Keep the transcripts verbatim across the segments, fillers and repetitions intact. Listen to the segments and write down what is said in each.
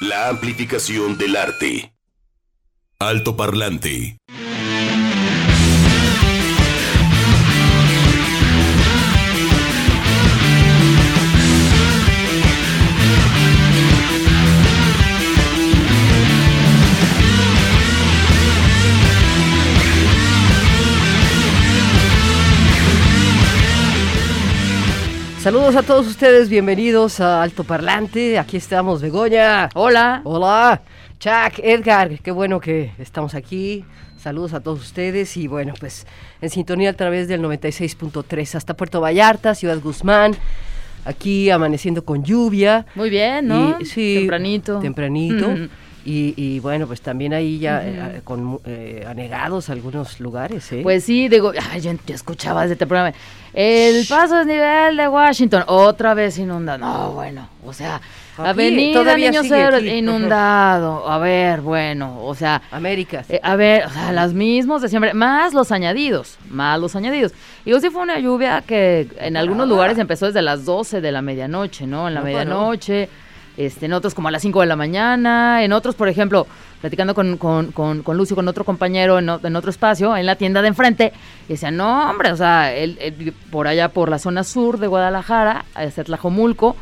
La amplificación del arte. Altoparlante. Saludos a todos ustedes, bienvenidos a Altoparlante. Aquí estamos, Begoña. Hola, hola, Chuck, Edgar, qué bueno que estamos aquí. Saludos a todos ustedes y bueno, pues en sintonía a través del noventa y seis punto tres hasta Puerto Vallarta, Ciudad Guzmán. Aquí amaneciendo con lluvia. Muy bien, ¿no? Y, sí, tempranito. Tempranito. Mm. Y, y bueno, pues también ahí ya uh-huh. eh, con, eh, anegados algunos lugares, ¿eh? Pues sí, digo, ay, yo, yo escuchaba desde este programa, el paso nivel de Washington, otra vez inundado, no, bueno, o sea, aquí, Avenida Niños Héroes, inundado, uh-huh. a ver, bueno, o sea. Américas. Eh, a ver, o sea, las mismos de siempre, más los añadidos, más los añadidos. Digo, sí fue una lluvia que en algunos ah. lugares empezó desde las doce de la medianoche, ¿no? En la no, medianoche. Bueno. Este, en otros como a las cinco de la mañana, en otros, por ejemplo, platicando con, con, con, con Lucio, con otro compañero en, o, en otro espacio, en la tienda de enfrente, y decían, no, hombre, o sea, él, él, por allá por la zona sur de Guadalajara, hacia Tlajomulco,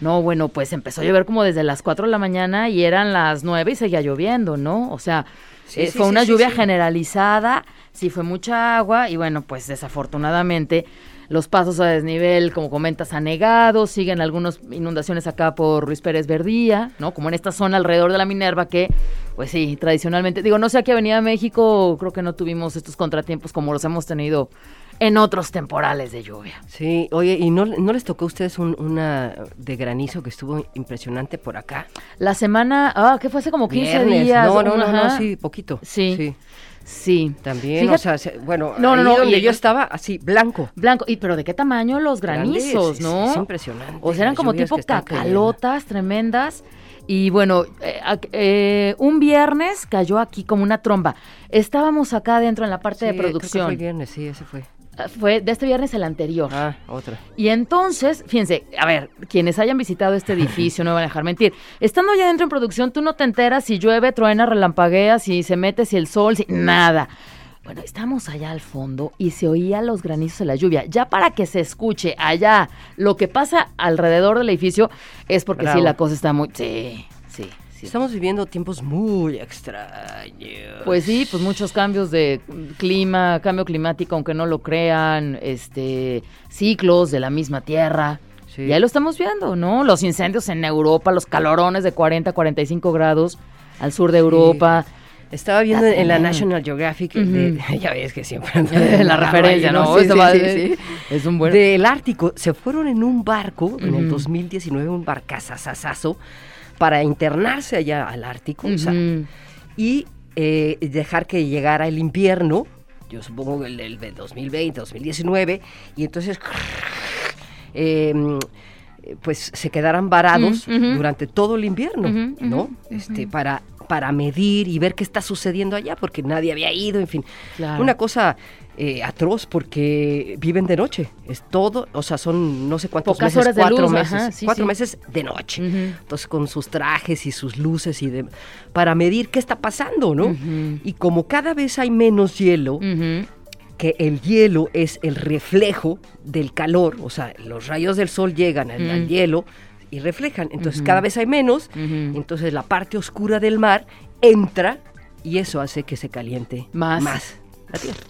no, bueno, pues empezó a llover como desde las cuatro de la mañana y eran las nueve y seguía lloviendo, ¿no? O sea, sí, eh, sí, fue sí, una sí, lluvia sí. generalizada, sí fue mucha agua, y bueno, pues desafortunadamente... Los pasos a desnivel, como comentas, anegados, siguen algunas inundaciones acá por Ruiz Pérez Verdía, ¿no? Como en esta zona alrededor de la Minerva que, pues sí, tradicionalmente, digo, no sé, aquí Avenida México, creo que no tuvimos estos contratiempos como los hemos tenido en otros temporales de lluvia. Sí, oye, ¿y no, no les tocó a ustedes un, una de granizo que estuvo impresionante por acá? La semana, ah, ¿qué fue? Hace como quince Viernes, días. No, no, no, no, sí, poquito. Sí, sí. Sí. También, fíjate, o sea, bueno, no, no, no, donde yo estaba, así, blanco. Blanco, y pero ¿de qué tamaño los granizos, grandes, no? Es, es impresionante. O sea, eran como tipo cacalotas tremendas. Y bueno, eh, eh, un viernes cayó aquí como una tromba. Estábamos acá adentro en la parte sí, de producción. Creo que fue viernes, sí, ese fue. Fue de este viernes el anterior. Ah, otra. Y entonces, fíjense, a ver, quienes hayan visitado este edificio no van a dejar mentir. Estando ya dentro en producción, tú no te enteras si llueve, truena, relampaguea, si se mete, si el sol, si nada. Bueno, estamos allá al fondo y se oía los granizos de la lluvia. Ya para que se escuche allá lo que pasa alrededor del edificio es porque Bravo. Sí, la cosa está muy... Sí, sí. Estamos viviendo tiempos muy extraños. Pues sí, pues muchos cambios de clima, cambio climático, aunque no lo crean, este, ciclos de la misma tierra. Sí. Y ahí lo estamos viendo, ¿no? Los incendios en Europa, los calorones de cuarenta, cuarenta y cinco grados al sur de sí. Europa. Estaba viendo la en la National Geographic, uh-huh. de, ya ves que siempre ando de la referencia, ¿no? Sí, sí, sí, sí. Es un buen... Del Ártico, se fueron en un barco, uh-huh. en el dos mil diecinueve, un barcazazazazo, para internarse allá al Ártico, uh-huh. o sea, y eh, dejar que llegara el invierno, yo supongo el, el dos mil veinte, dos mil diecinueve, y entonces eh, pues se quedaran varados uh-huh. durante todo el invierno, uh-huh. ¿no? Este, uh-huh. para, para medir y ver qué está sucediendo allá, porque nadie había ido, en fin. Claro. Una cosa... Eh, atroz porque viven de noche, es todo, o sea, son no sé cuántos Pocas meses, horas de cuatro luz, meses, ajá, sí, cuatro sí. meses de noche, uh-huh. entonces con sus trajes y sus luces y de, para medir qué está pasando, ¿no? Uh-huh. Y como cada vez hay menos hielo, uh-huh. que el hielo es el reflejo del calor, o sea, los rayos del sol llegan al, uh-huh. al hielo y reflejan, entonces uh-huh. cada vez hay menos, uh-huh. entonces la parte oscura del mar entra y eso hace que se caliente más, más la tierra.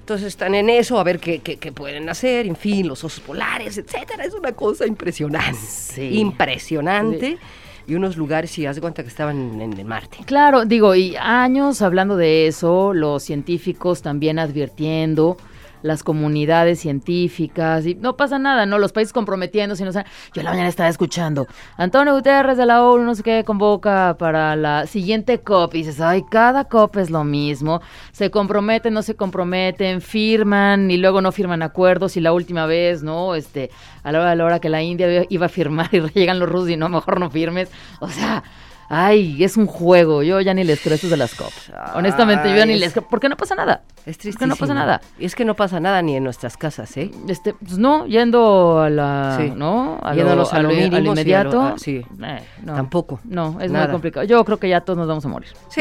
Entonces están en eso, a ver qué, qué, qué pueden hacer, en fin, los osos polares, etcétera. Es una cosa impresionante, sí. impresionante. Sí. Y unos lugares, si haz de cuenta que estaban en, en Marte. Claro, digo, y años hablando de eso, los científicos también advirtiendo, las comunidades científicas, y no pasa nada, ¿no? Los países comprometiéndose, no sé. Yo en la mañana estaba escuchando, Antonio Guterres de la ONU, no sé qué, convoca para la siguiente COP, y dices, ay, cada COP es lo mismo, se comprometen, no se comprometen, firman, y luego no firman acuerdos, y la última vez, ¿no? Este, a la hora de la hora que la India iba a firmar, y llegan los rusos, y no, mejor no firmes, o sea... Ay, es un juego. Yo ya ni les creo estos de las cops. Honestamente, yo ya ni les creo. Porque no pasa nada. Es tristísimo. Porque no pasa nada. Es que no pasa nada ni en nuestras casas, ¿eh? Este, pues no, yendo a la... Sí. ¿No? A lo, a lo, mínimo, al inmediato. A lo, a, sí. Eh, no. Tampoco. No, es nada. Muy complicado. Yo creo que ya todos nos vamos a morir. Sí.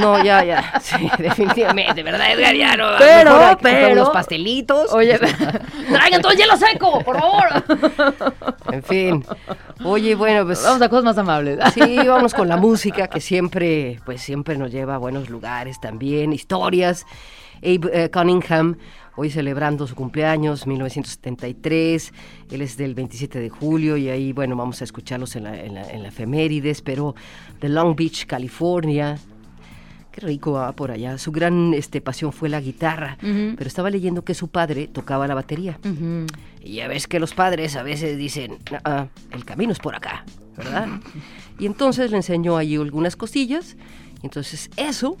No, ya, ya. Sí, definitivamente. De verdad, Edgar, ya no. Pero, mejor, pero... los pastelitos. Oye, traigan todo el hielo seco, por favor. En fin. Oye, bueno, pues... Vamos a cosas más amables. Sí. Y vamos con la música que siempre, pues siempre nos lleva a buenos lugares también, historias. Abe eh, Cunningham, hoy celebrando su cumpleaños, mil novecientos setenta y tres, él es del veintisiete de julio y ahí, bueno, vamos a escucharlos en la, en la, en la efemérides, pero de Long Beach, California, qué rico va ah, por allá. Su gran este, pasión fue la guitarra, uh-huh. pero estaba leyendo que su padre tocaba la batería. Uh-huh. Y ya ves que los padres a veces dicen, nah, el camino es por acá, ¿verdad? Uh-huh. Y entonces le enseñó allí algunas cosillas, y entonces eso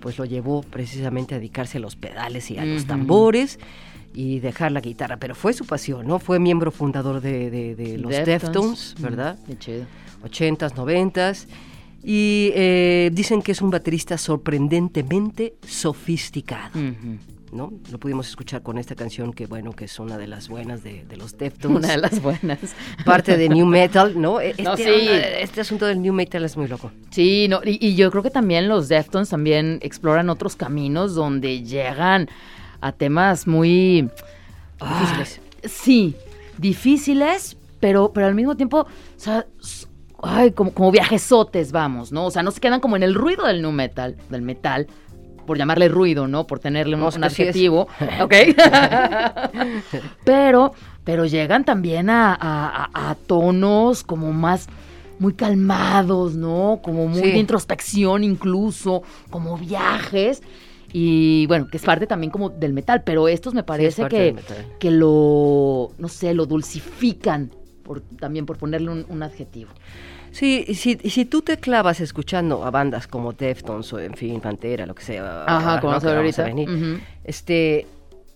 pues lo llevó precisamente a dedicarse a los pedales y a uh-huh. los tambores y dejar la guitarra, pero fue su pasión, ¿no? Fue miembro fundador de, de, de los Deftones, ¿verdad? Mm, qué chido. ochentas, noventas, y eh, dicen que es un baterista sorprendentemente sofisticado. Uh-huh. ¿No? Lo pudimos escuchar con esta canción que, bueno, que es una de las buenas de, de los Deftones. Una de las buenas. Parte de New Metal, ¿no? Este, no, sí. Este asunto del New Metal es muy loco. Sí, no, y, y yo creo que también los Deftones también exploran otros caminos donde llegan a temas muy... Oh, difíciles. Sí, difíciles, pero, pero al mismo tiempo, o sea... Ay, como, como viajesotes, vamos, ¿no? O sea, no se quedan como en el ruido del New Metal, del metal... por llamarle ruido, ¿no? Por tenerle un, no, un adjetivo, es. ¿Ok? pero, pero llegan también a, a, a tonos como más, muy calmados, ¿no? Como muy sí. de introspección incluso, como viajes, y bueno, que es parte también como del metal, pero estos me parece sí, que, que lo, no sé, lo dulcifican, por, también por ponerle un, un adjetivo. Sí, si, si tú te clavas escuchando a bandas como Deftones o, en fin, Pantera, lo que sea. Ajá, como vamos a ver ahorita. Uh-huh. Este,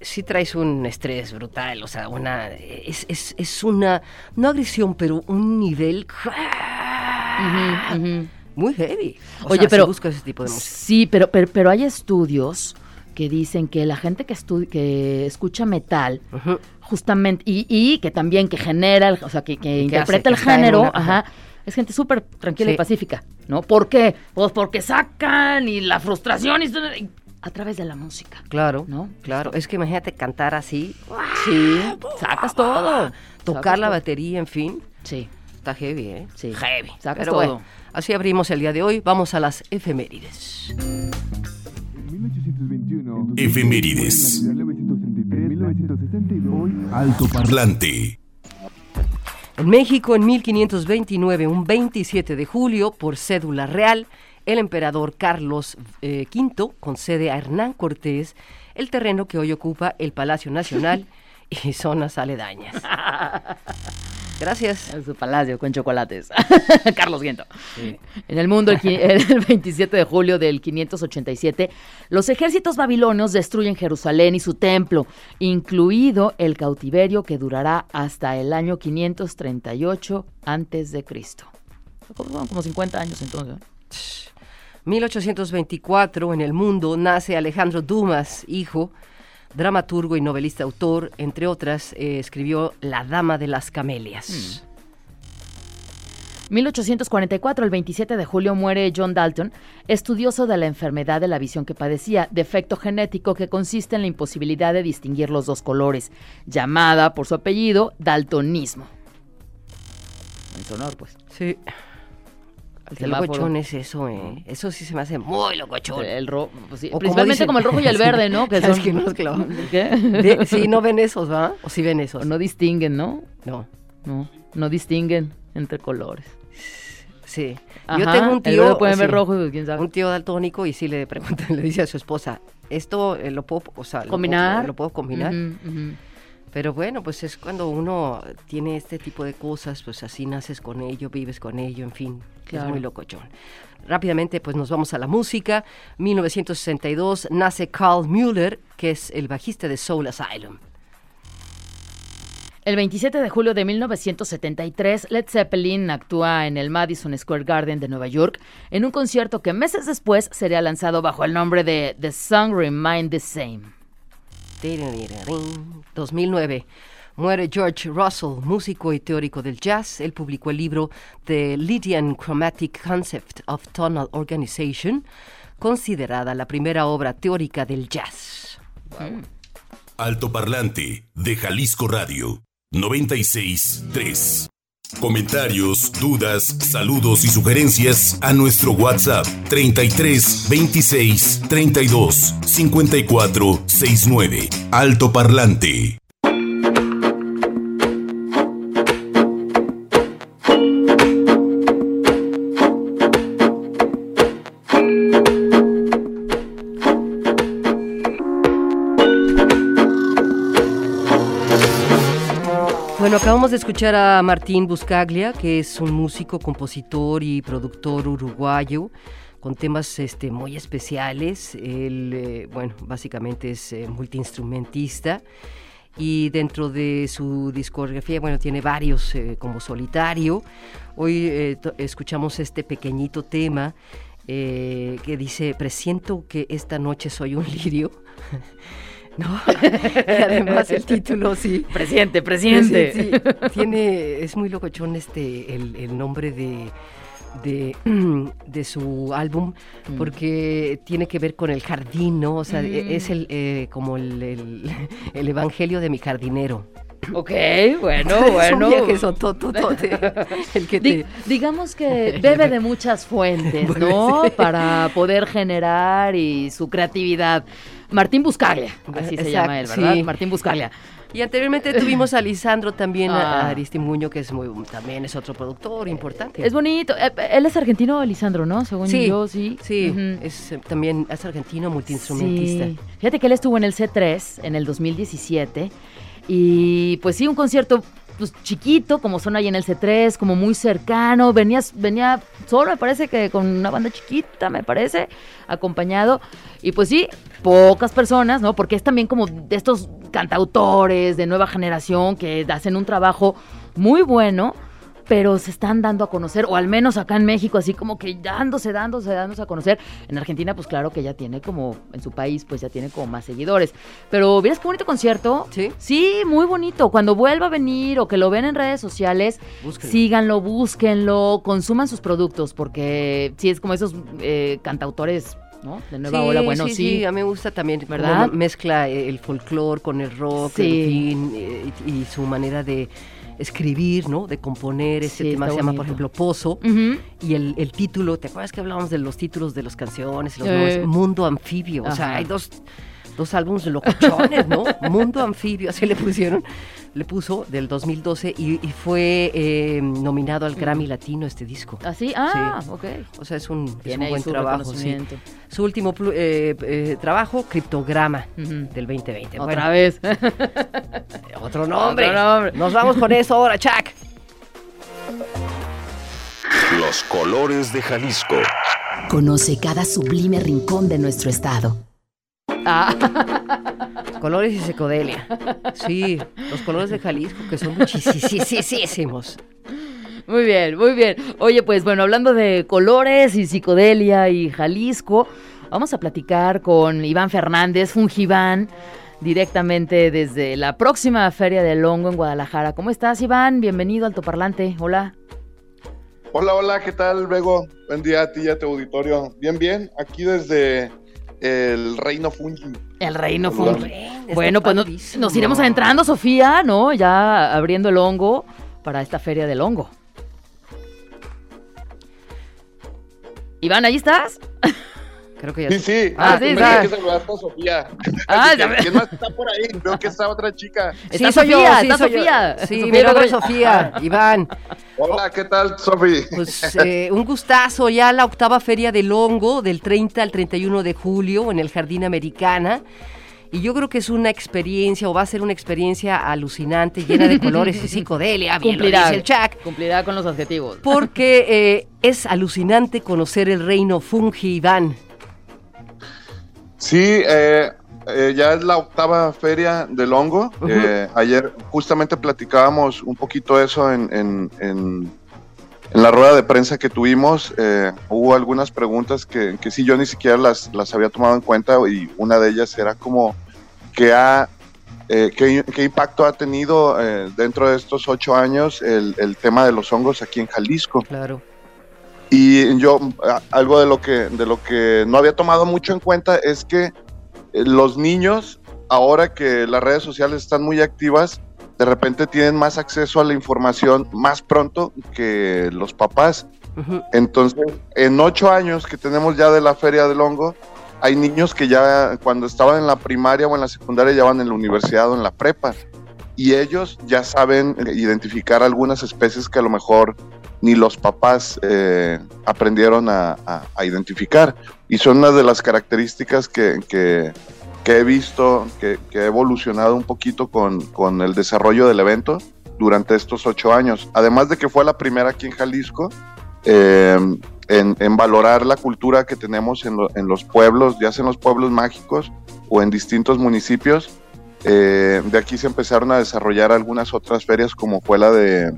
sí traes un estrés brutal, o sea, una, es, es, es una, no agresión, pero un nivel uh-huh, uh-huh. muy heavy. O Oye, sea, pero, si buscas ese tipo de música. Sí, pero, pero, pero hay estudios que dicen que la gente que, estu- que escucha metal, uh-huh. justamente, y, y que también, que genera, el, o sea, que, que interpreta hace, el género, una, ajá. es gente súper tranquila sí. y pacífica, ¿no? ¿Por qué? Pues porque sacan y la frustración y a través de la música. Claro, ¿no? Claro. Es que imagínate cantar así. Sí, sacas todo. Tocar sacas la todo. Batería, en fin. Sí. Está heavy, ¿eh? Sí. Heavy. Sacas Pero todo. Bueno, así abrimos el día de hoy. Vamos a las efemérides. mil ochocientos veintiuno. Efemérides. mil novecientos treinta y tres. Alto parlante. En México, en mil quinientos veintinueve, un veintisiete de julio, por cédula real, el emperador Carlos eh, quinto concede a Hernán Cortés el terreno que hoy ocupa el Palacio Nacional y zonas aledañas. Gracias. En su palacio con chocolates. Carlos Guento. Sí. En el mundo, el, el veintisiete de julio del quinientos ochenta y siete, los ejércitos babilonios destruyen Jerusalén y su templo, incluido el cautiverio que durará hasta el año quinientos treinta y ocho antes de Cristo. Como, como cincuenta años entonces. mil ochocientos veinticuatro, en el mundo, nace Alejandro Dumas, hijo, dramaturgo y novelista autor, entre otras, eh, escribió La Dama de las Camelias. Mm. mil ochocientos cuarenta y cuatro, el veintisiete de julio, muere John Dalton, estudioso de la enfermedad de la visión que padecía, defecto genético que consiste en la imposibilidad de distinguir los dos colores, llamada por su apellido daltonismo. En sonor, pues. Sí. Qué locochón es eso, ¿eh? Eso sí se me hace muy locochón. El rojo, pues sí. Principalmente dicen, como el rojo y el verde, ¿no? Que son... que no, claro. ¿Qué? De, sí, no ven esos, ¿va? O sí ven esos. O no distinguen, ¿no? No. No, no distinguen entre colores. Sí. Ajá, yo tengo un tío... El verde pueden ver sí, rojo, quién sabe. Un tío daltónico y sí le pregunta, le dice a su esposa, ¿esto eh, lo puedo, o sea, ¿combinar? ¿Lo puedo combinar? Uh-huh, uh-huh. Pero bueno, pues es cuando uno tiene este tipo de cosas, pues así naces con ello, vives con ello, en fin, claro. Es muy locochón. Rápidamente, pues nos vamos a la música. mil novecientos sesenta y dos nace Carl Mueller, que es el bajista de Soul Asylum. El veintisiete de julio de mil novecientos setenta y tres, Led Zeppelin actúa en el Madison Square Garden de Nueva York en un concierto que meses después sería lanzado bajo el nombre de The Song Remains the Same. dos mil nueve. Muere George Russell, músico y teórico del jazz. Él publicó el libro The Lydian Chromatic Concept of Tonal Organization, considerada la primera obra teórica del jazz. Wow. Altoparlante de Jalisco Radio noventa y seis punto tres. Comentarios, dudas, saludos y sugerencias a nuestro WhatsApp treinta y tres veintiséis treinta y dos cincuenta y cuatro sesenta y nueve. Altoparlante. Bueno, acabamos de escuchar a Martín Buscaglia, que es un músico, compositor y productor uruguayo, con temas este, muy especiales. Él, eh, bueno, básicamente es eh, multiinstrumentista, y dentro de su discografía, bueno, tiene varios eh, como solitario. Hoy eh, to- escuchamos este pequeñito tema eh, que dice, presiento que esta noche soy un lirio. No, y además el título, sí. Presiente, presiente. Sí, sí. Tiene, es muy locochón este, el, el nombre de, de, de su álbum, mm. porque tiene que ver con el jardín, ¿no? O sea, mm. es el eh, como el, el, el evangelio de mi jardinero. Ok, bueno, es bueno. Un soto, to, to, de, el que te... Dig- digamos que bebe de muchas fuentes, ¿no? Para poder generar y su creatividad. Martín Buscaglia, así Exacto, se llama él, ¿verdad? Sí. Martín Buscaglia. Y anteriormente tuvimos a Lisandro también, ah. a Aristimuño, que es muy, también es otro productor importante. Es bonito. Él es argentino, Lisandro, ¿no? Según sí, yo, sí. Sí, uh-huh. es, también es argentino, multiinstrumentista. Sí. Fíjate que él estuvo en el C tres en el dos mil diecisiete y pues sí, un concierto... pues chiquito, como son ahí en el C tres, como muy cercano, venía, venía solo, me parece que con una banda chiquita, me parece, acompañado, y pues sí, pocas personas, ¿no? Porque es también como de estos cantautores de nueva generación que hacen un trabajo muy bueno, pero se están dando a conocer, o al menos acá en México, así como que dándose, dándose, dándose a conocer. En Argentina, pues claro que ya tiene como, en su país, pues ya tiene como más seguidores. Pero, ¿vieras qué bonito concierto? Sí. Sí, muy bonito. Cuando vuelva a venir o que lo vean en redes sociales, búsquenlo. Síganlo, búsquenlo, consuman sus productos, porque sí, es como esos eh, cantautores... ¿no? De nueva sí, ola, bueno, sí, sí. sí, a mí me gusta también, ¿verdad? Mezcla el folclore con el rock, sí. en fin, y, y su manera de escribir, ¿no? De componer, este sí, tema se bonito. Llama, por ejemplo, Pozo, uh-huh. y el, el título, ¿te acuerdas que hablábamos de los títulos de las canciones, los eh. nombres? Mundo anfibio, Ajá. o sea, hay dos... Dos álbumes locochones, ¿no? Mundo anfibio, así le pusieron, le puso del dos mil doce y, y fue eh, nominado al Grammy Latino este disco. ¿Ah, sí? Ah, sí. ok. O sea, es un, es un buen su trabajo. Sí. Su último eh, eh, trabajo, Criptograma, uh-huh. del veinte veinte. Otra bueno, vez. Otro nombre. Otro nombre. Nos vamos con eso ahora, Chuck. Los colores de Jalisco. Conoce cada sublime rincón de nuestro estado. Ah. Colores y psicodelia. Sí, los colores de Jalisco, que son muchísimos. Muy bien, muy bien. Oye, pues bueno, hablando de colores y psicodelia y Jalisco, vamos a platicar con Iván Fernández, Fungiván, directamente desde la próxima Feria del Hongo en Guadalajara. ¿Cómo estás, Iván? Bienvenido al Altoparlante. Hola. Hola, hola, ¿qué tal, Bego? Buen día a ti y a tu auditorio. Bien, bien, aquí desde... El reino fungi. El reino fungi. Bueno, pues nos, nos iremos adentrando, Sofía, ¿no? Ya abriendo el hongo para esta Feria del Hongo. Iván, ¿ahí estás? Creo que ya. Sí, sí. Ah, ah sí, está. Que saludaste a Sofía. Ah, ¿quién más está por ahí? Creo que está otra chica. Está sí, Sofía, yo, sí, está Sofía. Yo. Sí, mi nombre es Sofía, Iván. Hola, ¿qué tal, Sofi? Pues eh, un gustazo, ya la octava Feria del Hongo, del treinta al treinta y uno de julio, en el Jardín Americana. Y yo creo que es una experiencia, o va a ser una experiencia alucinante, llena de colores y psicodelia, bien cumplirá, lo dice el Chuck. Cumplirá con los adjetivos. Porque eh, es alucinante conocer el reino fungi, Iván. Sí, eh, eh, ya es la octava Feria del Hongo. Eh, ayer justamente platicábamos un poquito eso en, en, en, en la rueda de prensa que tuvimos. Eh, hubo algunas preguntas que, que sí, yo ni siquiera las, las había tomado en cuenta, y una de ellas era como que ha... Eh, ¿qué, ¿Qué impacto ha tenido eh, dentro de estos ocho años el, el tema de los hongos aquí en Jalisco? Claro. Y yo, algo de lo que, de lo que no había tomado mucho en cuenta es que los niños, ahora que las redes sociales están muy activas, de repente tienen más acceso a la información más pronto que los papás. Uh-huh. Entonces, en ocho años que tenemos ya de la Feria del Hongo, hay niños que ya cuando estaban en la primaria o en la secundaria ya van en la universidad o en la prepa, y ellos ya saben identificar algunas especies que a lo mejor ni los papás eh, aprendieron a, a, a identificar, y son una de las características que, que, que he visto que, que ha evolucionado un poquito con, con el desarrollo del evento durante estos ocho años, además de que fue la primera aquí en Jalisco eh, En, en valorar la cultura que tenemos en, lo, en los pueblos, ya sea en los pueblos mágicos o en distintos municipios. Eh, de aquí se empezaron a desarrollar algunas otras ferias, como fue la de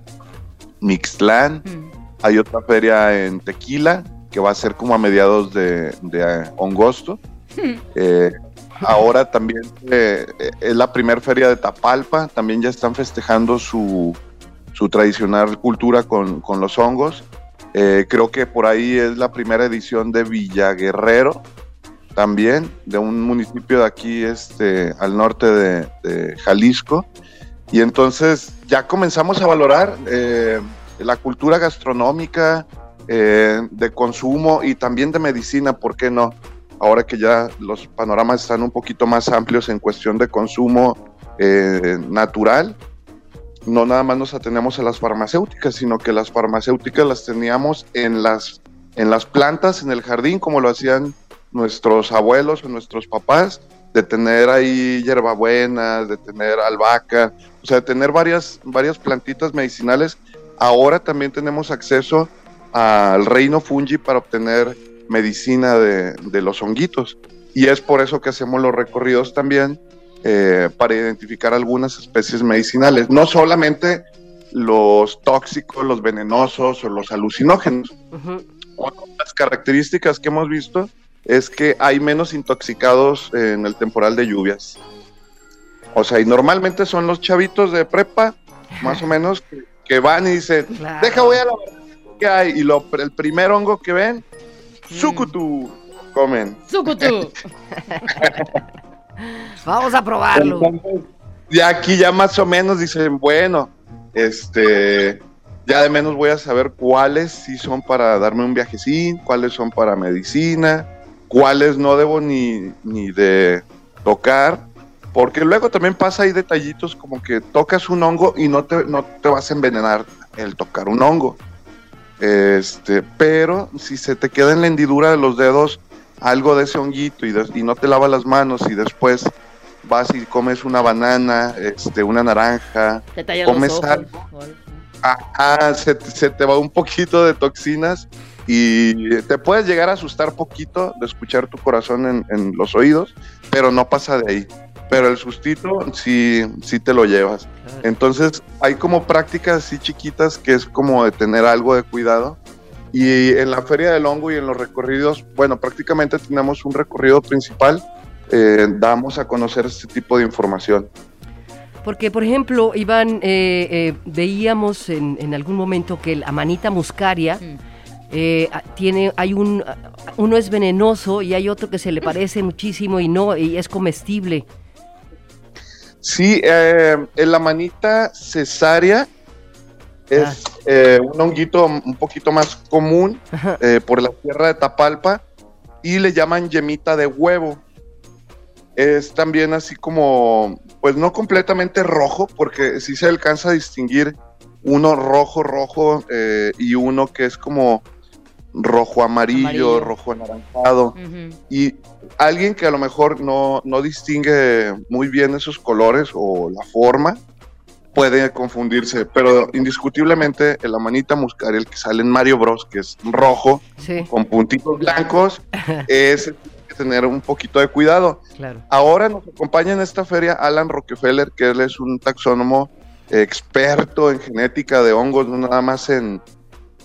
Mixtlán. Mm. Hay otra feria en Tequila, que va a ser como a mediados de, de agosto. Mm. Eh, ahora también eh, es la primera feria de Tapalpa, también ya están festejando su, su tradicional cultura con, con los hongos. Eh, creo que por ahí es la primera edición de Villaguerrero, también, de un municipio de aquí este, al norte de, de Jalisco. Y entonces ya comenzamos a valorar eh, la cultura gastronómica, eh, de consumo y también de medicina, ¿por qué no? Ahora que ya los panoramas están un poquito más amplios en cuestión de consumo eh, natural. No nada más nos atenemos a las farmacéuticas, sino que las farmacéuticas las teníamos en las, en las plantas, en el jardín, como lo hacían nuestros abuelos o nuestros papás, de tener ahí hierbabuenas, de tener albahaca, o sea, de tener varias, varias plantitas medicinales. Ahora también tenemos acceso al reino fungi para obtener medicina de, de los honguitos, y es por eso que hacemos los recorridos también. Eh, para identificar algunas especies medicinales, no solamente los tóxicos, los venenosos o los alucinógenos. Uh-huh. Una de las características que hemos visto es que hay menos intoxicados en el temporal de lluvias. O sea, y normalmente son los chavitos de prepa, más o menos, que, que van y dicen, claro, deja voy a la verdad que hay, y lo, el primer hongo que ven, mm. sucutú, comen. Sucutú. Vamos a probarlo. Ya aquí ya más o menos dicen, bueno, este, ya de menos voy a saber cuáles sí son para darme un viajecín, cuáles son para medicina, cuáles no debo ni, ni de tocar, porque luego también pasa ahí detallitos como que tocas un hongo y no te, no te vas a envenenar el tocar un hongo, este, pero si se te queda en la hendidura de los dedos algo de ese honguito y, de, y no te lavas las manos y después vas y comes una banana, este, una naranja, te comes ojos, algo, ajá, se, se te va un poquito de toxinas y te puedes llegar a asustar poquito de escuchar tu corazón en, en los oídos, pero no pasa de ahí, pero el sustito sí, sí te lo llevas. Entonces hay como prácticas así chiquitas que es como de tener algo de cuidado. Y en la Feria del Hongo y en los recorridos, bueno, prácticamente tenemos un recorrido principal, eh, damos a conocer este tipo de información. Porque, por ejemplo, Iván, eh, eh, veíamos en, en algún momento que el Amanita Muscaria, sí, eh, tiene, hay un, uno es venenoso y hay otro que se le parece muchísimo y no, y es comestible. Sí, eh, el Amanita cesaria es eh, un honguito un poquito más común eh, por la tierra de Tapalpa y le llaman yemita de huevo. Es también así como, pues no completamente rojo, porque sí se alcanza a distinguir uno rojo, rojo eh, y uno que es como rojo amarillo, amarillo. rojo anaranjado. Uh-huh. Y alguien que a lo mejor no, no distingue muy bien esos colores o la forma, puede confundirse, pero indiscutiblemente el Amanita Muscaria, el que sale en Mario Bros, que es rojo, sí, con puntitos blancos, es que tener un poquito de cuidado. Claro. Ahora nos acompaña en esta feria Alan Rockefeller, que él es un taxónomo experto en genética de hongos, no nada más en,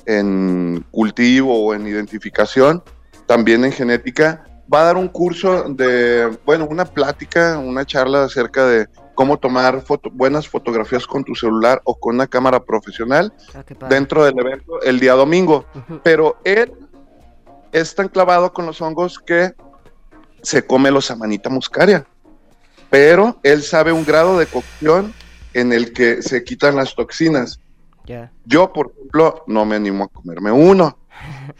en cultivo o en identificación, también en genética. Va a dar un curso de, bueno, una plática, una charla acerca de cómo tomar foto, buenas fotografías con tu celular o con una cámara profesional ah, dentro del evento el día domingo. Uh-huh. Pero él es tan clavado con los hongos que se come los Amanita Muscaria. Pero él sabe un grado de cocción en el que se quitan las toxinas. Yeah. Yo, por ejemplo, no me animo a comerme uno,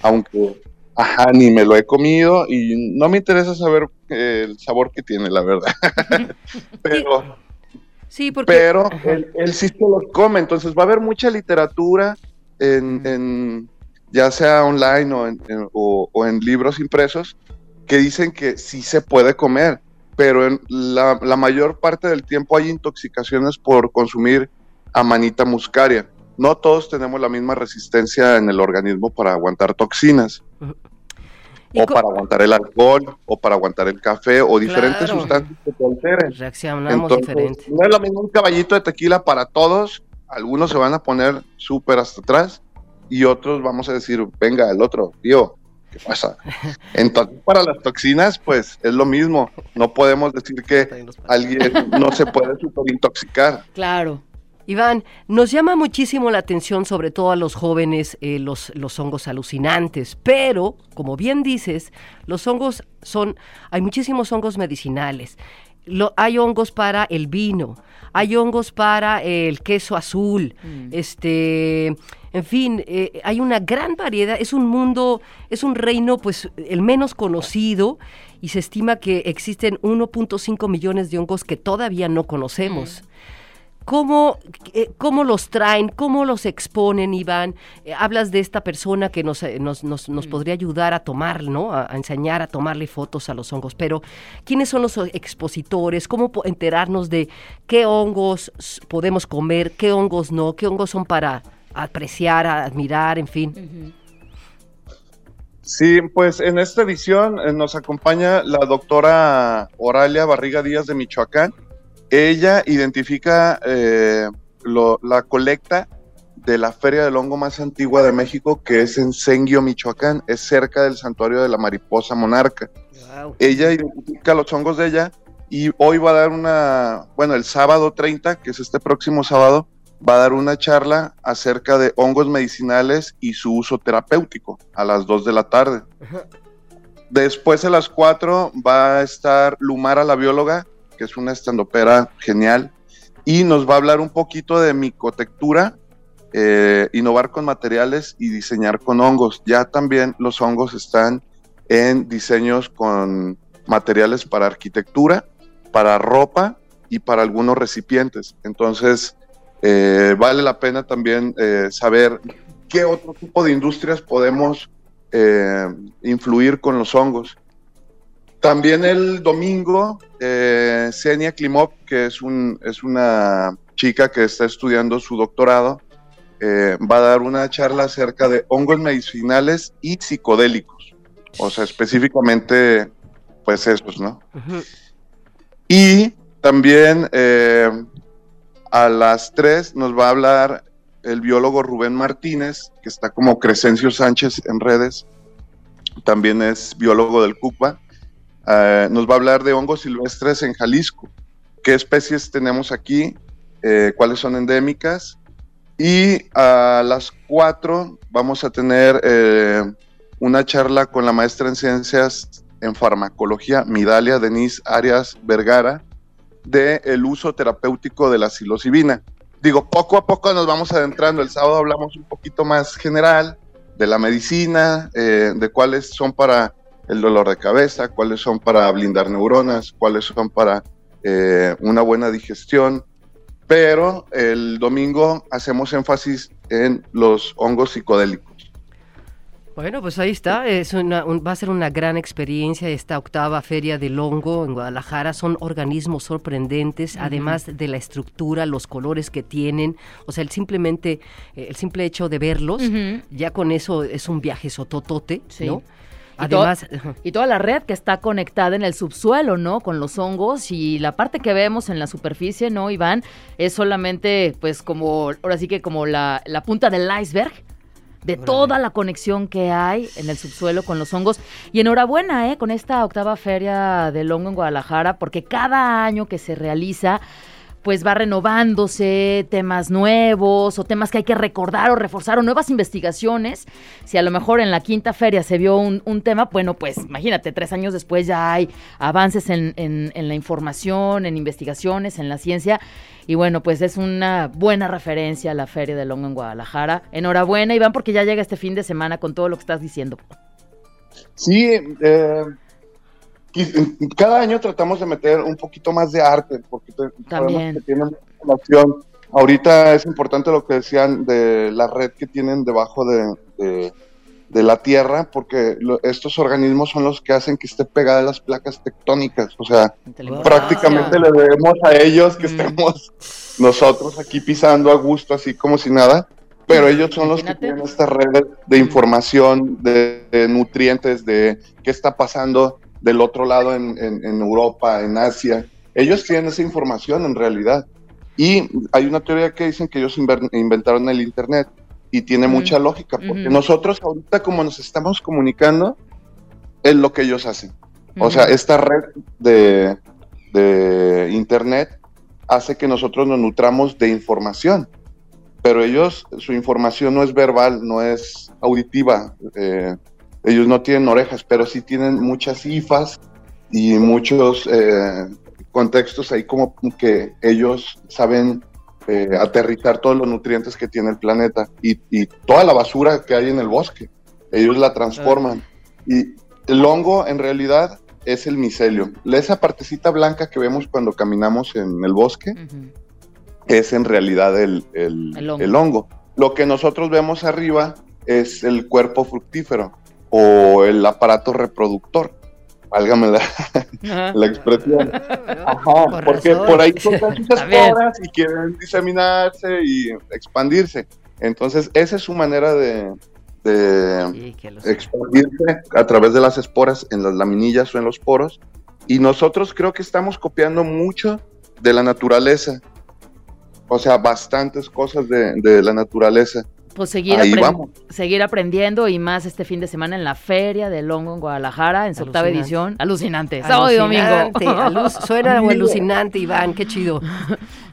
aunque... Ajá, ni me lo he comido y no me interesa saber eh, el sabor que tiene, la verdad. Pero, sí, porque... pero él, él sí se los come, entonces va a haber mucha literatura, en, en, ya sea online o en, en, o, o en libros impresos, que dicen que sí se puede comer, pero en la, la mayor parte del tiempo hay intoxicaciones por consumir Amanita muscaria. No todos tenemos la misma resistencia en el organismo para aguantar toxinas, o para aguantar el alcohol, o para aguantar el café, o diferentes claro. sustancias que te alteren. Reaccionamos Entonces, diferente. No es lo mismo un caballito de tequila para todos, algunos se van a poner súper hasta atrás, y otros vamos a decir, venga, el otro, tío, ¿qué pasa? Entonces, para las toxinas, pues, es lo mismo, no podemos decir que alguien no se puede superintoxicar. Claro. Iván, nos llama muchísimo la atención, sobre todo a los jóvenes, eh, los, los hongos alucinantes, pero, como bien dices, los hongos son, hay muchísimos hongos medicinales, Lo, hay hongos para el vino, hay hongos para eh, el queso azul, mm. este, en fin, eh, hay una gran variedad, es un mundo, es un reino pues el menos conocido y se estima que existen uno punto cinco millones de hongos que todavía no conocemos. Mm. ¿Cómo, eh, ¿Cómo los traen? ¿Cómo los exponen, Iván? Eh, hablas de esta persona que nos, eh, nos, nos, nos podría ayudar a tomar, ¿no? A, a enseñar, a tomarle fotos a los hongos. Pero, ¿quiénes son los expositores? ¿Cómo po- enterarnos de qué hongos podemos comer, qué hongos no, qué hongos son para apreciar, admirar, en fin? Sí, pues en esta edición eh, nos acompaña la doctora Oralia Barriga Díaz de Michoacán. Ella identifica eh, lo, la colecta de la Feria del Hongo más antigua de México, que es en Senguio, Michoacán, es cerca del santuario de la mariposa monarca. Wow. Ella identifica los hongos de ella y hoy va a dar una, bueno, el sábado treinta, que es este próximo sábado, va a dar una charla acerca de hongos medicinales y su uso terapéutico a las dos de la tarde. Después a las cuatro va a estar Lumara, la bióloga, que es una estandopera genial, y nos va a hablar un poquito de micotectura, eh, innovar con materiales y diseñar con hongos. Ya también los hongos están en diseños con materiales para arquitectura, para ropa y para algunos recipientes. Entonces, eh, vale la pena también eh, saber qué otro tipo de industrias podemos eh, influir con los hongos. También el domingo, eh, Xenia Klimov, que es, un, es una chica que está estudiando su doctorado, eh, va a dar una charla acerca de hongos medicinales y psicodélicos. O sea, específicamente, pues esos, ¿no? Uh-huh. Y también eh, a las tres nos va a hablar el biólogo Rubén Martínez, que está como Crescencio Sánchez en redes. También es biólogo del C U C B A. Uh, nos va a hablar de hongos silvestres en Jalisco, qué especies tenemos aquí, eh, cuáles son endémicas, y a las cuatro vamos a tener eh, una charla con la maestra en ciencias en farmacología, Midalia Denise Arias Vergara, de el uso terapéutico de la psilocibina. Digo, poco a poco nos vamos adentrando, el sábado hablamos un poquito más general de la medicina, eh, de cuáles son para... el dolor de cabeza, cuáles son para blindar neuronas, cuáles son para eh, una buena digestión, pero el domingo hacemos énfasis en los hongos psicodélicos. Bueno, pues ahí está, es una, un, va a ser una gran experiencia esta octava Feria del Hongo en Guadalajara, son organismos sorprendentes, uh-huh. además de la estructura, los colores que tienen, o sea, el simplemente, el simple hecho de verlos, uh-huh. ya con eso es un viaje sototote, sí. ¿no? Además, y, to- y toda la red que está conectada en el subsuelo, ¿no? Con los hongos, y la parte que vemos en la superficie, ¿no, Iván? Es solamente, pues, como, ahora sí que como la, la punta del iceberg de toda la conexión que hay en el subsuelo con los hongos. Y enhorabuena, ¿eh? Con esta octava Feria del Hongo en Guadalajara, porque cada año que se realiza, pues va renovándose temas nuevos o temas que hay que recordar o reforzar o nuevas investigaciones. Si a lo mejor en la quinta feria se vio un, un tema, bueno, pues imagínate, tres años después ya hay avances en, en, en la información, en investigaciones, en la ciencia. Y bueno, pues es una buena referencia a la Feria del Hongo en Guadalajara. Enhorabuena, Iván, porque ya llega este fin de semana con todo lo que estás diciendo. Sí, eh... cada año tratamos de meter un poquito más de arte, porque también que tienen relación. Ahorita es importante lo que decían de la red que tienen debajo de, de, de la tierra, porque lo, estos organismos son los que hacen que esté pegada a las placas tectónicas, o sea, prácticamente le debemos a ellos que mm. estemos nosotros aquí pisando a gusto, así como si nada, pero ellos son los que tienen esta red de información, de, de nutrientes, de qué está pasando del otro lado en, en, en Europa, en Asia. Ellos tienen esa información en realidad. Y hay una teoría que dicen que ellos inver- inventaron el Internet, y tiene mm. mucha lógica, porque mm-hmm. nosotros ahorita como nos estamos comunicando, es lo que ellos hacen. Mm-hmm. O sea, esta red de, de Internet hace que nosotros nos nutramos de información, pero ellos, su información no es verbal, no es auditiva, eh, ellos no tienen orejas, pero sí tienen muchas hifas y muchos eh, contextos ahí como que ellos saben eh, aterrizar todos los nutrientes que tiene el planeta y, y toda la basura que hay en el bosque. Ellos la transforman. Y el hongo en realidad es el micelio. Esa partecita blanca que vemos cuando caminamos en el bosque uh-huh. es en realidad el, el, el, hongo. el hongo. Lo que nosotros vemos arriba es el cuerpo fructífero, o el aparato reproductor, válgame la, la expresión. Ajá, por porque razón. Por ahí tocan sus esporas y quieren diseminarse y expandirse. Entonces, esa es su manera de, de sí, expandirse a través de las esporas en las laminillas o en los poros. Y nosotros creo que estamos copiando mucho de la naturaleza, o sea, bastantes cosas de, de la naturaleza. Pues seguir, aprend- seguir aprendiendo, y más este fin de semana en la Feria del Hongo en Guadalajara, en su octava edición. Alucinante, sábado y domingo. Aluc- suena muy alucinante, Iván, qué chido.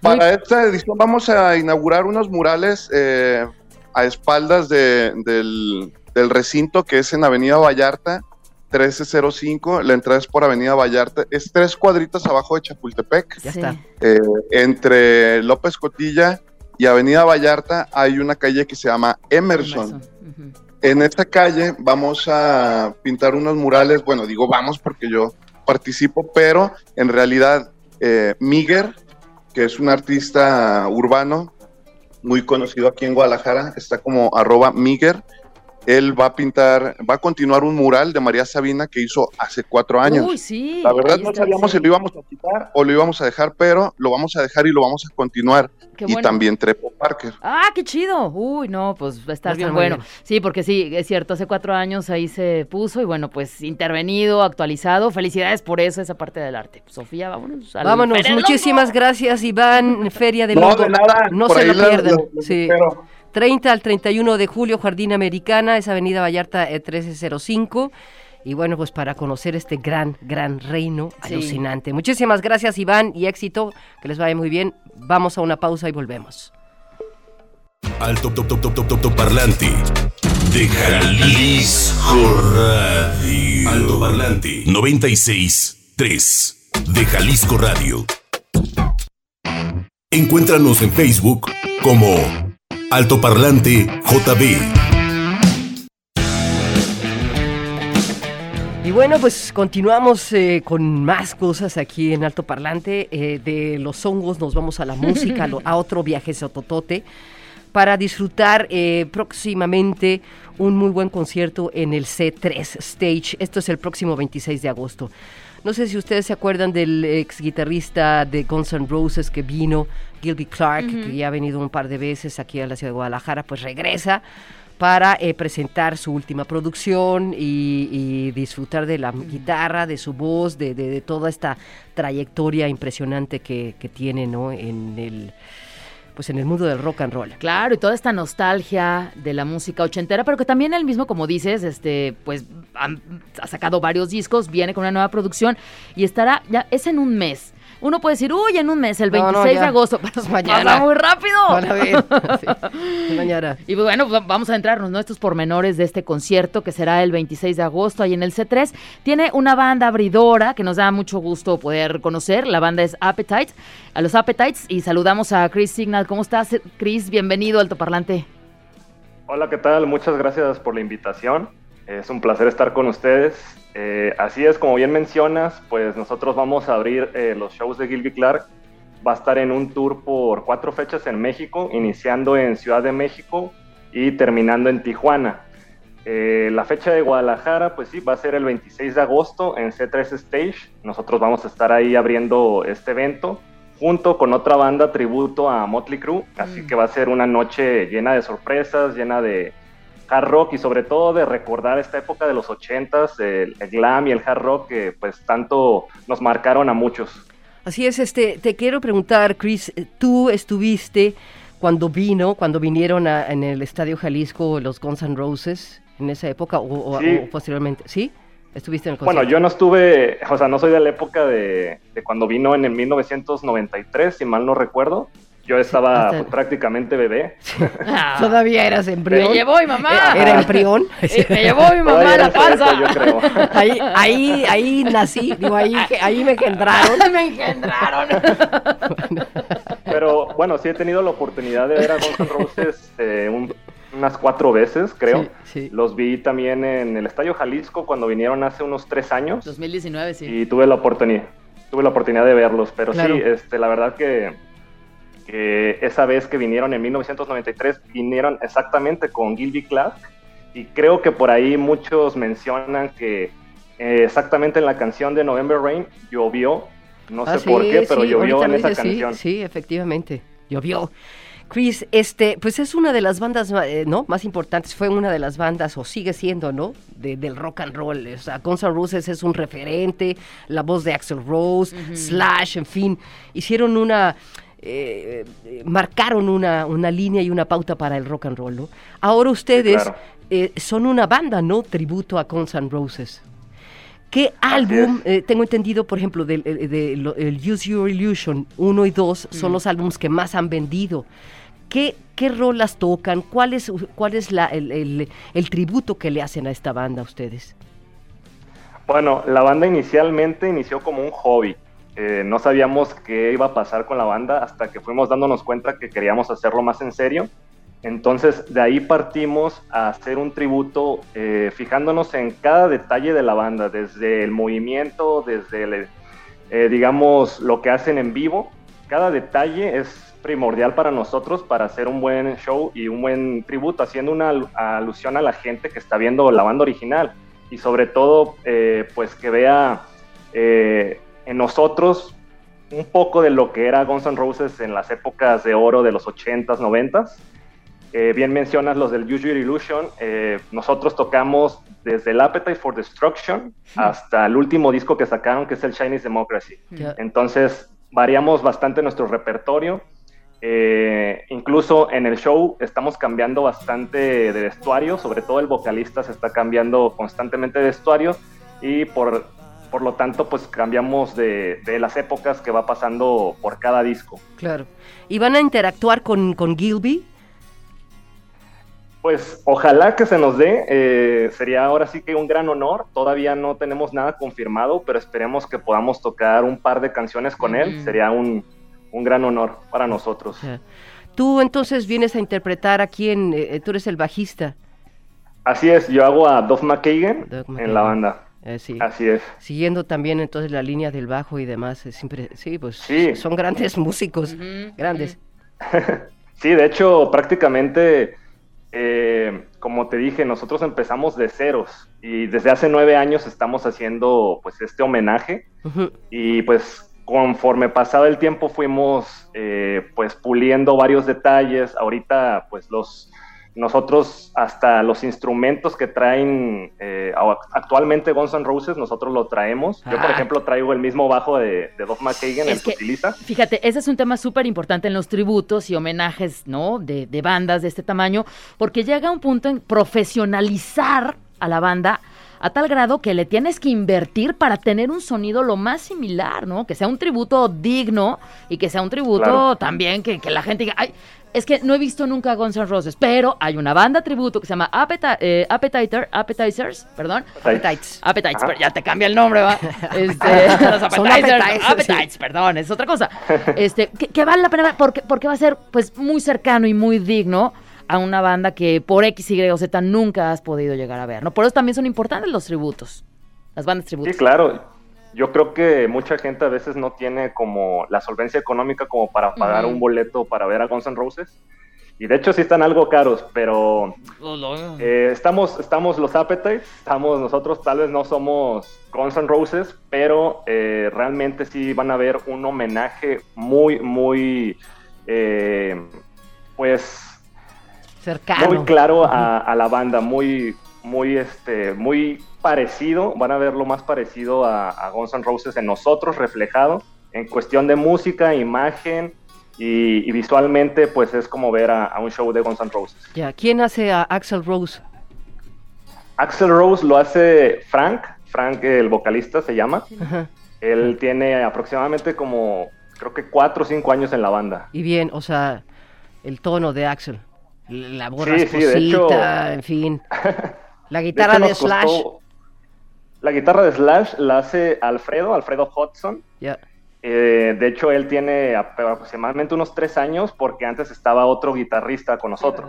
Para muy... esta edición vamos a inaugurar unos murales eh, a espaldas de, del, del recinto, que es en Avenida Vallarta, trece cero cinco, la entrada es por Avenida Vallarta, es tres cuadritas abajo de Chapultepec. Ya está. Eh, entre López Cotilla y Avenida Vallarta hay una calle que se llama Emerson. Emerson. Uh-huh. En esta calle vamos a pintar unos murales, bueno, digo vamos porque yo participo, pero en realidad eh, Míger, que es un artista urbano muy conocido aquí en Guadalajara, está como arroba Míger, él va a pintar, va a continuar un mural de María Sabina que hizo hace cuatro años. Uy, sí, la verdad no sabíamos sí. si lo íbamos a quitar o lo íbamos a dejar, pero lo vamos a dejar y lo vamos a continuar. Qué y bueno. También Trepo Parker. ¡Ah, qué chido! Uy, no, pues va a estar bien bueno. Bien. Sí, porque sí, es cierto, hace cuatro años ahí se puso y bueno, pues intervenido, actualizado. Felicidades por eso, esa parte del arte. Sofía, vámonos. Al vámonos, Feria muchísimas Loco. Gracias, Iván. Feria del Hongo. No, de nada. No por se lo pierdan. Sí. Espero. treinta al treinta y uno de julio, Jardín Americana, es Avenida Vallarta trece cero cinco. Y bueno, pues para conocer este gran, gran reino sí. alucinante. Muchísimas gracias, Iván, y éxito, que les vaya muy bien. Vamos a una pausa y volvemos. Al top, top, top, top, top, top, top parlante de Jalisco Radio. Alto parlante noventa y seis punto tres de Jalisco Radio. Encuéntranos en Facebook como Altoparlante J B. Y bueno, pues continuamos eh, con más cosas aquí en Altoparlante. Eh, de los hongos nos vamos a la música, a otro viaje sototote, para disfrutar eh, próximamente un muy buen concierto en el C tres Stage. Esto es el próximo veintiséis de agosto. No sé si ustedes se acuerdan del ex guitarrista de Guns N' Roses que vino, Gilby Clarke, uh-huh. que ya ha venido un par de veces aquí a la ciudad de Guadalajara, pues regresa para eh, presentar su última producción y, y disfrutar de la guitarra, de su voz, de, de, de toda esta trayectoria impresionante que, que tiene, ¿no?, en el... pues en el mundo del rock and roll. Claro, y toda esta nostalgia de la música ochentera, pero que también él mismo, como dices, este, pues han, ha sacado varios discos, viene con una nueva producción y estará, ya es en un mes. Uno puede decir, uy, en un mes, el veintiséis no, no, de agosto, para mañana. Pasa muy rápido. Bueno, bien. Sí. Mañana. Y bueno, pues vamos a adentrarnos, ¿no?, estos pormenores de este concierto que será el veintiséis de agosto ahí en el C tres. Tiene una banda abridora que nos da mucho gusto poder conocer. La banda es Appetite, a los Appetites, y saludamos a Chris Signal. ¿Cómo estás, Chris? Bienvenido al Altoparlante. Hola, ¿qué tal? Muchas gracias por la invitación. Es un placer estar con ustedes. Eh, así es, como bien mencionas, pues nosotros vamos a abrir eh, los shows de Gilby Clarke. Va a estar en un tour por cuatro fechas en México, iniciando en Ciudad de México y terminando en Tijuana. Eh, la fecha de Guadalajara, pues sí, va a ser el veintiséis de agosto en C tres Stage. Nosotros vamos a estar ahí abriendo este evento, junto con otra banda tributo a Motley Crue. Así mm. que va a ser una noche llena de sorpresas, llena de... hard rock y sobre todo de recordar esta época de los ochentas, el, el glam y el hard rock que pues tanto nos marcaron a muchos. Así es, este, te quiero preguntar, Chris, tú estuviste cuando vino, cuando vinieron a, en el Estadio Jalisco los Guns N' Roses en esa época o, o, sí. o posteriormente, ¿sí? Estuviste en el concierto. Bueno, yo no estuve, o sea, no soy de la época de, de cuando vino en el mil novecientos noventa y tres, si mal no recuerdo. Yo estaba sí, pues, prácticamente bebé. Ah, todavía eras embrión. Me llevó mi mamá. Era embrión. Me llevó mi mamá a la panza. Eso, yo creo. Ahí, ahí, ahí nací. Digo, ahí, ahí me engendraron. me engendraron. Bueno. Pero bueno, sí he tenido la oportunidad de ver a Guns N' Roses eh, un, unas cuatro veces, creo. Sí, sí. Los vi también en el Estadio Jalisco cuando vinieron hace unos tres años. dos mil diecinueve, sí. Y tuve la oportunidad, tuve la oportunidad de verlos. Pero claro. sí, este, la verdad que... Eh, esa vez que vinieron en mil novecientos noventa y tres, vinieron exactamente con Gilby Clarke, y creo que por ahí muchos mencionan que eh, exactamente en la canción de November Rain llovió, no ah, sé sí, por qué, pero sí, llovió en esa dice, canción. Sí, sí, efectivamente, llovió. Chris, este, pues es una de las bandas eh, ¿no? más importantes, fue una de las bandas, o sigue siendo, ¿no?, de, del rock and roll. O sea, Guns N' Roses es un referente, la voz de Axl Rose, uh-huh. Slash, en fin, hicieron una... Eh, eh, marcaron una, una línea y una pauta para el rock and roll, ¿no? Ahora ustedes sí, claro. eh, son una banda, ¿no?, tributo a Guns N' Roses. ¿Qué Así álbum, eh, tengo entendido, por ejemplo, del de, de, de, Use Your Illusion uno y dos mm. son los álbumes que más han vendido? ¿Qué, qué rolas tocan? ¿Cuál es, cuál es la, el, el, el tributo que le hacen a esta banda a ustedes? Bueno, la banda inicialmente inició como un hobby. Eh, no sabíamos qué iba a pasar con la banda hasta que fuimos dándonos cuenta que queríamos hacerlo más en serio. Entonces de ahí partimos a hacer un tributo eh, fijándonos en cada detalle de la banda, desde el movimiento, desde el, eh, digamos lo que hacen en vivo. Cada detalle es primordial para nosotros para hacer un buen show y un buen tributo, haciendo una al- alusión a la gente que está viendo la banda original y sobre todo eh, pues que vea... Eh, en nosotros un poco de lo que era Guns N' Roses en las épocas de oro de los ochentas, noventas. Eh, bien mencionas los del Use Your Illusion. Eh, nosotros tocamos desde el Appetite for Destruction hasta el último disco que sacaron, que es el Chinese Democracy. Yeah. Entonces variamos bastante nuestro repertorio. Eh, incluso en el show estamos cambiando bastante de vestuario, sobre todo el vocalista se está cambiando constantemente de vestuario y por... Por lo tanto, pues cambiamos de, de las épocas que va pasando por cada disco. Claro. ¿Y van a interactuar con, con Gilby? Pues ojalá que se nos dé. Eh, sería ahora sí que un gran honor. Todavía no tenemos nada confirmado, pero esperemos que podamos tocar un par de canciones con mm. él. Sería un, un gran honor para nosotros. Yeah. Tú entonces vienes a interpretar aquí en... Eh, tú eres el bajista. Así es. Yo hago a Duff McKagan en la banda. Eh, sí. Así es. Siguiendo también entonces la línea del bajo y demás, es impre... sí, pues sí. son grandes músicos, uh-huh. grandes. Sí, de hecho prácticamente, eh, como te dije, nosotros empezamos de ceros y desde hace nueve años estamos haciendo pues este homenaje uh-huh. y pues conforme pasaba el tiempo fuimos eh, pues puliendo varios detalles. Ahorita pues los Nosotros hasta los instrumentos que traen eh, actualmente Guns N' Roses, nosotros lo traemos. Yo, ah. por ejemplo, traigo el mismo bajo de, de Duff McKagan, el que utiliza. Fíjate, ese es un tema súper importante en los tributos y homenajes, ¿no? De, de bandas de este tamaño, porque llega un punto en profesionalizar a la banda a tal grado que le tienes que invertir para tener un sonido lo más similar, ¿no? Que sea un tributo digno y que sea un tributo claro. también que, que la gente diga, ay, es que no he visto nunca Guns N' Roses, pero hay una banda tributo que se llama Appetite, eh, Appetiter, Appetizers, perdón, Appetites, Appetites, pero ya te cambia el nombre, ¿va? Este, los Appetizers, Appetites, Appetites sí. perdón, es otra cosa. Este, que, que vale la pena porque, porque va a ser pues muy cercano y muy digno a una banda que por X, Y o Z nunca has podido llegar a ver, ¿no? Por eso también son importantes los tributos, las bandas tributos. Sí, claro. Yo creo que mucha gente a veces no tiene como la solvencia económica como para pagar uh-huh. un boleto para ver a Guns N' Roses. Y de hecho sí están algo caros, pero eh, estamos, estamos los Appetites, estamos nosotros, tal vez no somos Guns N' Roses, pero eh, realmente sí van a ver un homenaje muy, muy, eh, pues... cercano. Muy claro a, a la banda, muy, muy, este, muy parecido, van a ver lo más parecido a, a Guns N' Roses en nosotros reflejado, en cuestión de música, imagen y, y visualmente pues es como ver a, a un show de Guns N' Roses. Ya, ¿quién hace a Axl Rose? Axl Rose lo hace Frank, Frank el vocalista se llama, ajá. Él tiene aproximadamente como creo que cuatro o cinco años en la banda. Y bien, o sea, el tono de Axl. La borrascosita, sí, sí, de hecho, en fin. La guitarra de, de Slash. Costó, la guitarra de Slash la hace Alfredo, Alfredo Hodgson. Yeah. Eh, de hecho, él tiene aproximadamente unos tres años porque antes estaba otro guitarrista con nosotros.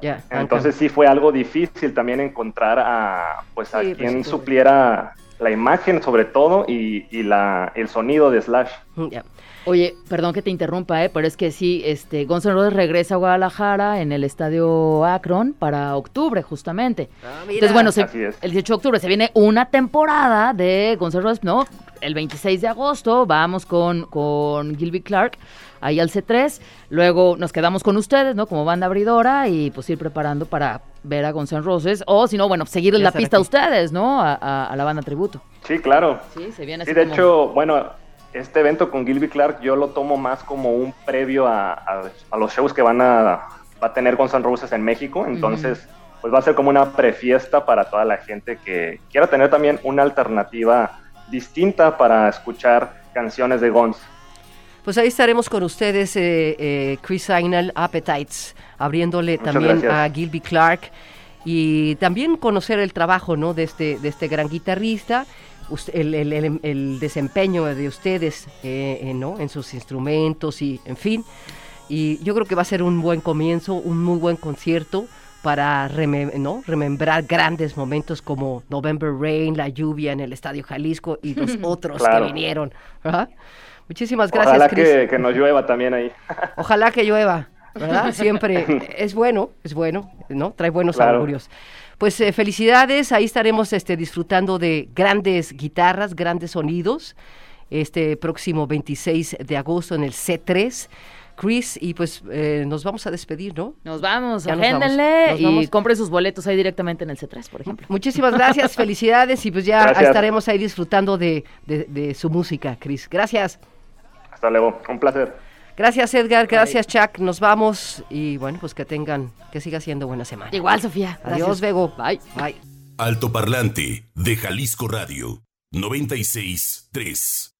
Yeah, Entonces okay. sí fue algo difícil también encontrar a, pues, a sí, quien pues, supliera la imagen sobre todo y, y la, el sonido de Slash. Yeah. Oye, perdón que te interrumpa, ¿eh? Pero es que sí, este, Guns N' Roses regresa a Guadalajara en el Estadio Akron para octubre, justamente. Ah, mira. Entonces, bueno, se, el dieciocho de octubre se viene una temporada de Guns N' Roses, ¿no? El veintiséis de agosto vamos con, con Gilby Clarke ahí al C tres, luego nos quedamos con ustedes, ¿no? Como banda abridora y pues ir preparando para ver a Guns N' Roses, o si no, bueno, seguir la pista a ustedes, ¿no? A, a, a la banda tributo. Sí, claro. Sí, se viene así. Sí, de como... hecho, bueno... Este evento con Gilby Clarke yo lo tomo más como un previo a, a, a los shows que van a, va a tener Guns N' Roses en México, entonces uh-huh. pues va a ser como una prefiesta para toda la gente que quiera tener también una alternativa distinta para escuchar canciones de Guns. Pues ahí estaremos con ustedes, eh, eh, Chris Signal, Appetites, abriéndole Muchas también gracias. A Gilby Clarke y también conocer el trabajo, ¿no? de este, de este gran guitarrista. El, el, el, el desempeño de ustedes eh, eh, ¿no? en sus instrumentos y en fin, y yo creo que va a ser un buen comienzo, un muy buen concierto para remem- ¿no? remembrar grandes momentos como November Rain, la lluvia en el Estadio Jalisco y los otros claro. que vinieron. ¿Verdad? Muchísimas gracias, Ojalá Chris. que, que nos llueva también ahí. Ojalá que llueva, ¿verdad? Siempre es bueno, es bueno, ¿no? Trae buenos claro. augurios. Pues eh, felicidades, ahí estaremos este, disfrutando de grandes guitarras, grandes sonidos, este próximo veintiséis de agosto en el C tres, Chris, y pues eh, nos vamos a despedir, ¿no? Nos vamos, ya agéndenle nos vamos. Nos vamos. Y compren sus boletos ahí directamente en el C tres, por ejemplo. Muchísimas gracias, felicidades, y pues ya gracias. estaremos ahí disfrutando de, de, de su música, Chris. Gracias. Hasta luego, un placer. Gracias, Edgar, gracias, Chuck, nos vamos y bueno, pues que tengan, que siga siendo buena semana. Igual, Sofía. Adiós, gracias. Bego. Bye. Bye. Altoparlante de Jalisco Radio noventa y seis punto tres.